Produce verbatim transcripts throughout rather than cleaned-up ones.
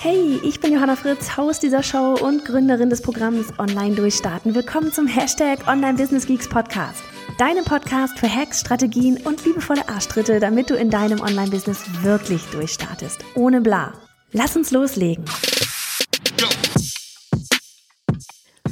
Hey, ich bin Hannah Fritz, Haus dieser Show und Gründerin des Programms Online Durchstarten. Willkommen zum Hashtag Online Business Geeks Podcast. Deinem Podcast für Hacks, Strategien und liebevolle Arschtritte, damit du in deinem Online-Business wirklich durchstartest. Ohne bla. Lass uns loslegen.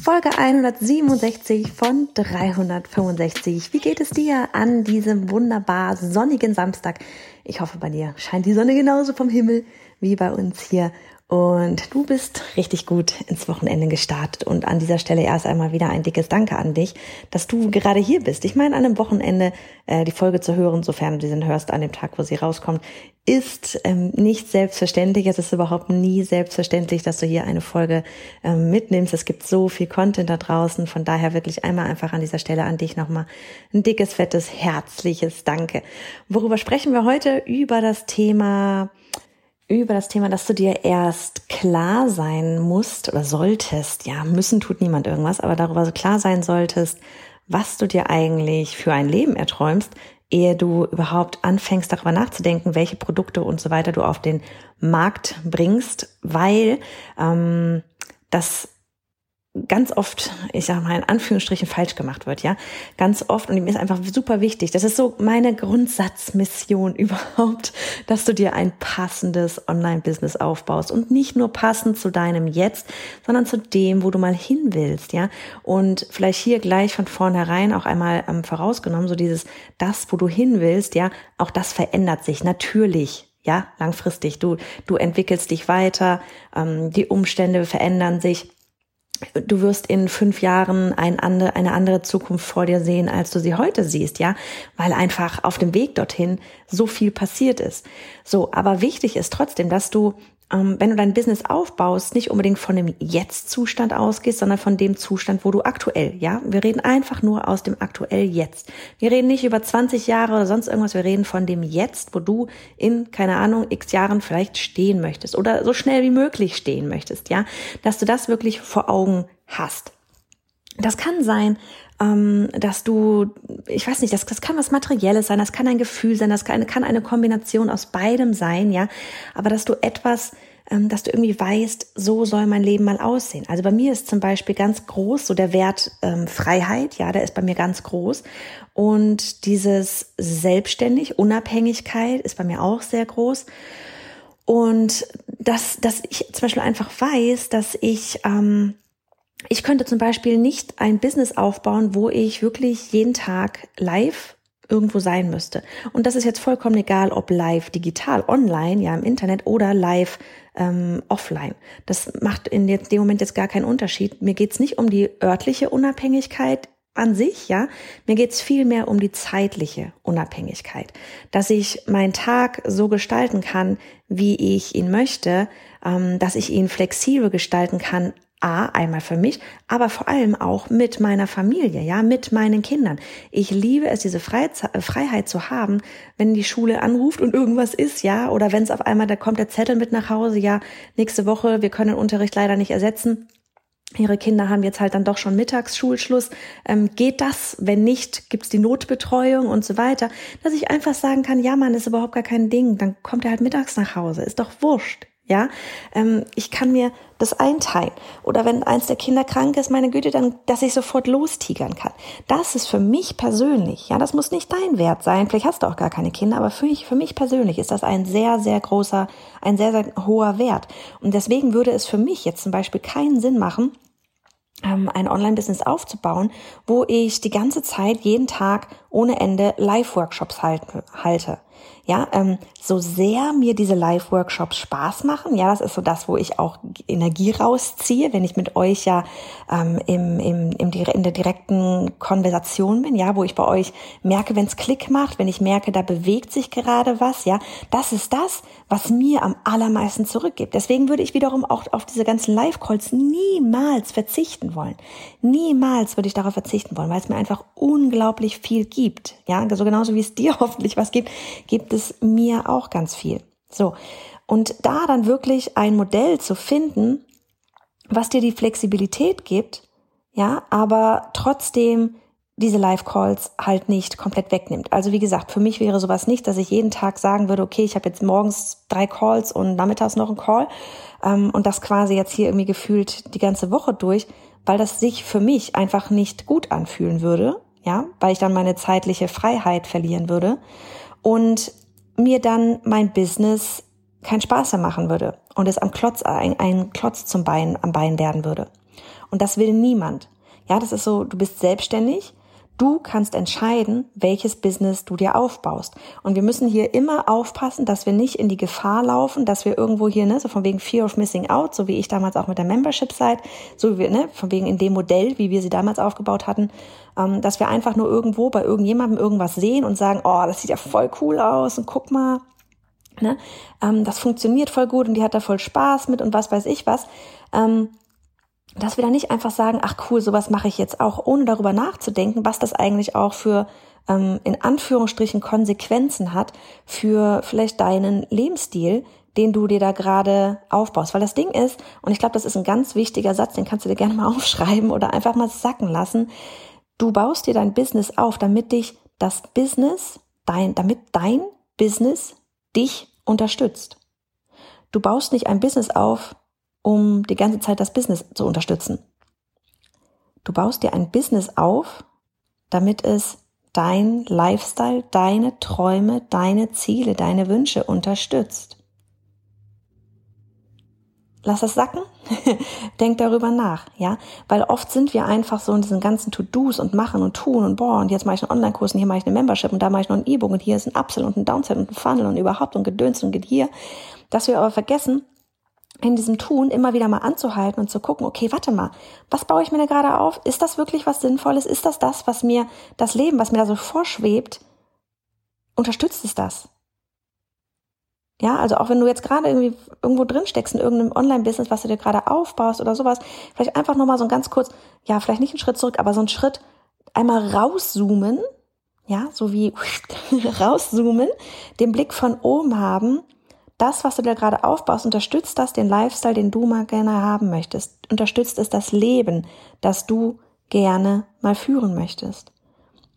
Folge hundertsiebenundsechzig von dreihundertfünfundsechzig. Wie geht es dir an diesem wunderbar sonnigen Samstag? Ich hoffe, bei dir scheint die Sonne genauso vom Himmel wie bei uns hier. Und du bist richtig gut ins Wochenende gestartet. Und an dieser Stelle erst einmal wieder ein dickes Danke an dich, dass du gerade hier bist. Ich meine, an einem Wochenende äh, die Folge zu hören, sofern du sie hörst, an dem Tag, wo sie rauskommt, ist ähm, nicht selbstverständlich. Es ist überhaupt nie selbstverständlich, dass du hier eine Folge ähm, mitnimmst. Es gibt so viel Content da draußen. Von daher wirklich einmal einfach an dieser Stelle an dich nochmal ein dickes, fettes, herzliches Danke. Worüber sprechen wir heute? Über das Thema... über das Thema, dass du dir erst klar sein musst oder solltest, ja, müssen tut niemand irgendwas, aber darüber so klar sein solltest, was du dir eigentlich für ein Leben erträumst, ehe du überhaupt anfängst, darüber nachzudenken, welche Produkte und so weiter du auf den Markt bringst, weil ähm, das ganz oft, ich sag mal in Anführungsstrichen, falsch gemacht wird, ja, ganz oft, und mir ist einfach super wichtig, das ist so meine Grundsatzmission überhaupt, dass du dir ein passendes Online-Business aufbaust und nicht nur passend zu deinem Jetzt, sondern zu dem, wo du mal hin willst, ja, und vielleicht hier gleich von vornherein auch einmal ähm, vorausgenommen, so dieses, das, wo du hin willst, ja, auch das verändert sich, natürlich. Ja, langfristig, du, du entwickelst dich weiter, ähm, die Umstände verändern sich. Du wirst in fünf Jahren ein andere, eine andere Zukunft vor dir sehen, als du sie heute siehst, ja, weil einfach auf dem Weg dorthin so viel passiert ist. So, aber wichtig ist trotzdem, dass du, ähm, wenn du dein Business aufbaust, nicht unbedingt von dem Jetzt-Zustand ausgehst, sondern von dem Zustand, wo du aktuell, ja, wir reden einfach nur aus dem aktuell Jetzt. Wir reden nicht über zwanzig Jahre oder sonst irgendwas, wir reden von dem Jetzt, wo du in, keine Ahnung, x Jahren vielleicht stehen möchtest oder so schnell wie möglich stehen möchtest, ja, dass du das wirklich vor Augen hast. Das kann sein, dass du, ich weiß nicht, das, das kann was Materielles sein, das kann ein Gefühl sein, das kann, kann eine Kombination aus beidem sein, ja, aber dass du etwas, dass du irgendwie weißt, so soll mein Leben mal aussehen. Also bei mir ist zum Beispiel ganz groß so der Wert ähm, Freiheit, ja, der ist bei mir ganz groß. Und dieses Selbstständig, Unabhängigkeit ist bei mir auch sehr groß. Und dass, dass ich zum Beispiel einfach weiß, dass ich... Ähm, Ich könnte zum Beispiel nicht ein Business aufbauen, wo ich wirklich jeden Tag live irgendwo sein müsste. Und das ist jetzt vollkommen egal, ob live digital, online, ja im Internet oder live ähm, offline. Das macht in dem Moment jetzt gar keinen Unterschied. Mir geht's nicht um die örtliche Unabhängigkeit an sich, ja. Mir geht's vielmehr um die zeitliche Unabhängigkeit. Dass ich meinen Tag so gestalten kann, wie ich ihn möchte, ähm, dass ich ihn flexibel gestalten kann, A, einmal für mich, aber vor allem auch mit meiner Familie, ja, mit meinen Kindern. Ich liebe es, diese Freiheit zu haben, wenn die Schule anruft und irgendwas ist, ja, oder wenn es auf einmal, da kommt der Zettel mit nach Hause, ja, nächste Woche, wir können den Unterricht leider nicht ersetzen. Ihre Kinder haben jetzt halt dann doch schon Mittagsschulschluss. Ähm, geht das? Wenn nicht, gibt's die Notbetreuung und so weiter. Dass ich einfach sagen kann, ja, Mann, ist überhaupt gar kein Ding. Dann kommt er halt mittags nach Hause. Ist doch wurscht. Ja, ähm, ich kann mir das einteilen. Oder wenn eins der Kinder krank ist, meine Güte, dann, dass ich sofort lostigern kann. Das ist für mich persönlich, ja, das muss nicht dein Wert sein. Vielleicht hast du auch gar keine Kinder, aber für mich, für mich persönlich ist das ein sehr, sehr großer, ein sehr, sehr hoher Wert. Und deswegen würde es für mich jetzt zum Beispiel keinen Sinn machen, ein Online-Business aufzubauen, wo ich die ganze Zeit, jeden Tag ohne Ende Live-Workshops halte. Ja, ähm, so sehr mir diese Live-Workshops Spaß machen, ja, das ist so das, wo ich auch Energie rausziehe, wenn ich mit euch ja ähm, im, im, im, in der direkten Konversation bin, ja, wo ich bei euch merke, wenn es Klick macht, wenn ich merke, da bewegt sich gerade was, ja, das ist das, was mir am allermeisten zurückgibt. Deswegen würde ich wiederum auch auf diese ganzen Live-Calls niemals verzichten wollen. Niemals würde ich darauf verzichten wollen, weil es mir einfach unglaublich viel gibt, ja, so genauso wie es dir hoffentlich was gibt, gibt es mir auch ganz viel. So, und da dann wirklich ein Modell zu finden, was dir die Flexibilität gibt, ja, aber trotzdem diese Live-Calls halt nicht komplett wegnimmt. Also wie gesagt, für mich wäre sowas nicht, dass ich jeden Tag sagen würde, okay, ich habe jetzt morgens drei Calls und nachmittags noch einen Call ähm, und das quasi jetzt hier irgendwie gefühlt die ganze Woche durch, weil das sich für mich einfach nicht gut anfühlen würde, ja, weil ich dann meine zeitliche Freiheit verlieren würde. Und mir dann mein Business keinen Spaß mehr machen würde und es am Klotz, ein, ein Klotz zum Bein, am Bein werden würde. Und das will niemand. Ja, das ist so, du bist selbstständig, du kannst entscheiden, welches Business du dir aufbaust. Und wir müssen hier immer aufpassen, dass wir nicht in die Gefahr laufen, dass wir irgendwo hier, ne, so von wegen Fear of Missing Out, so wie ich damals auch mit der Membership-Seite, so wie wir, ne, von wegen in dem Modell, wie wir sie damals aufgebaut hatten, ähm, dass wir einfach nur irgendwo bei irgendjemandem irgendwas sehen und sagen, oh, das sieht ja voll cool aus und guck mal, ne, ähm, das funktioniert voll gut und die hat da voll Spaß mit und was weiß ich was, ähm, dass wir da nicht einfach sagen, ach cool, sowas mache ich jetzt auch, ohne darüber nachzudenken, was das eigentlich auch für, ähm, in Anführungsstrichen, Konsequenzen hat für vielleicht deinen Lebensstil, den du dir da gerade aufbaust. Weil das Ding ist, und ich glaube, das ist ein ganz wichtiger Satz, den kannst du dir gerne mal aufschreiben oder einfach mal sacken lassen, du baust dir dein Business auf, damit dich das Business, dein, damit dein Business dich unterstützt. Du baust nicht ein Business auf, um die ganze Zeit das Business zu unterstützen. Du baust dir ein Business auf, damit es dein Lifestyle, deine Träume, deine Ziele, deine Wünsche unterstützt. Lass das sacken, denk darüber nach, ja, weil oft sind wir einfach so in diesen ganzen To-Dos und machen und tun und boah, und jetzt mache ich einen Online-Kurs und hier mache ich eine Membership und da mache ich noch ein E-Book und hier ist ein Upsell und ein Downsell und ein Funnel und überhaupt und Gedöns und geht hier, dass wir aber vergessen, in diesem Tun immer wieder mal anzuhalten und zu gucken, okay, warte mal, was baue ich mir da gerade auf? Ist das wirklich was Sinnvolles? Ist das das, was mir das Leben, was mir da so vorschwebt, unterstützt es das? Ja, also auch wenn du jetzt gerade irgendwie irgendwo drin steckst in irgendeinem Online-Business, was du dir gerade aufbaust oder sowas, vielleicht einfach nochmal so ein ganz kurz, ja, vielleicht nicht einen Schritt zurück, aber so einen Schritt einmal rauszoomen, ja, so wie rauszoomen, den Blick von oben haben. Das, was du dir gerade aufbaust, unterstützt das den Lifestyle, den du mal gerne haben möchtest. Unterstützt es das Leben, das du gerne mal führen möchtest.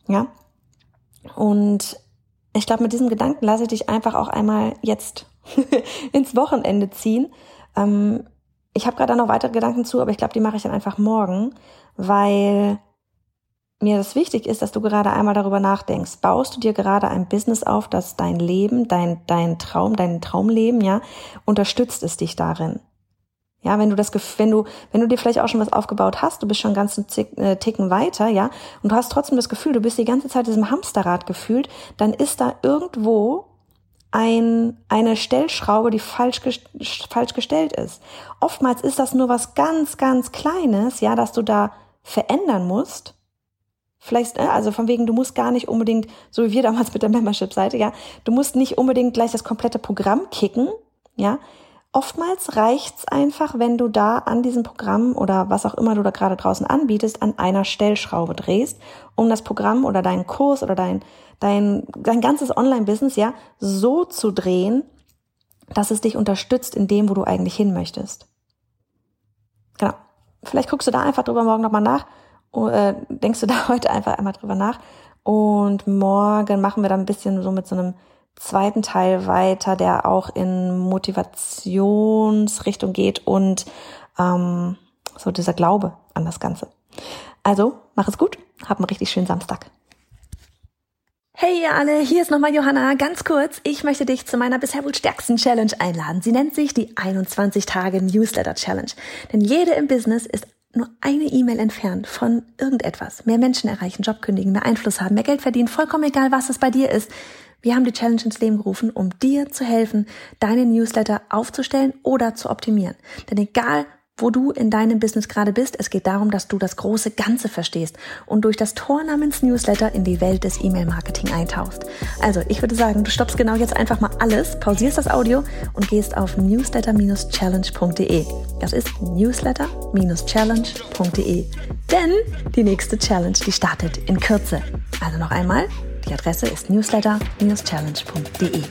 Ja? Und ich glaube, mit diesem Gedanken lasse ich dich einfach auch einmal jetzt ins Wochenende ziehen. Ähm, ich habe gerade noch weitere Gedanken zu, aber ich glaube, die mache ich dann einfach morgen, weil mir das wichtig ist, dass du gerade einmal darüber nachdenkst. Baust du dir gerade ein Business auf, das dein Leben, dein, dein Traum, dein Traumleben, ja, unterstützt es dich darin? Ja, wenn du das, wenn du, wenn du dir vielleicht auch schon was aufgebaut hast, du bist schon ganz einen Ticken weiter, ja, und du hast trotzdem das Gefühl, du bist die ganze Zeit diesem Hamsterrad gefühlt, dann ist da irgendwo ein, eine Stellschraube, die falsch, falsch gestellt ist. Oftmals ist das nur was ganz, ganz Kleines, ja, dass du da verändern musst. Vielleicht, also von wegen, du musst gar nicht unbedingt, so wie wir damals mit der Membership-Seite, ja, du musst nicht unbedingt gleich das komplette Programm kicken, ja. Oftmals reicht's einfach, wenn du da an diesem Programm oder was auch immer du da gerade draußen anbietest, an einer Stellschraube drehst, um das Programm oder deinen Kurs oder dein, dein, dein ganzes Online-Business, ja, so zu drehen, dass es dich unterstützt in dem, wo du eigentlich hin möchtest. Genau. Vielleicht guckst du da einfach drüber morgen nochmal nach. Denkst du da heute einfach einmal drüber nach und morgen machen wir dann ein bisschen so mit so einem zweiten Teil weiter, der auch in Motivationsrichtung geht und ähm, so dieser Glaube an das Ganze. Also, mach es gut, hab einen richtig schönen Samstag. Hey ihr alle, hier ist nochmal Johanna. Ganz kurz, ich möchte dich zu meiner bisher wohl stärksten Challenge einladen. Sie nennt sich die einundzwanzig Tage Newsletter Challenge. Denn jede im Business ist nur eine E-Mail entfernt von irgendetwas. Mehr Menschen erreichen, Job kündigen, mehr Einfluss haben, mehr Geld verdienen, vollkommen egal, was es bei dir ist. Wir haben die Challenge ins Leben gerufen, um dir zu helfen, deinen Newsletter aufzustellen oder zu optimieren. Denn egal, wo du in deinem Business gerade bist, es geht darum, dass du das große Ganze verstehst und durch das Tor namens Newsletter in die Welt des E-Mail-Marketing eintauchst. Also, ich würde sagen, du stoppst genau jetzt einfach mal alles, pausierst das Audio und gehst auf newsletter dash challenge punkt de. Das ist newsletter dash challenge punkt de. Denn die nächste Challenge, die startet in Kürze. Also noch einmal, die Adresse ist newsletter dash challenge punkt de.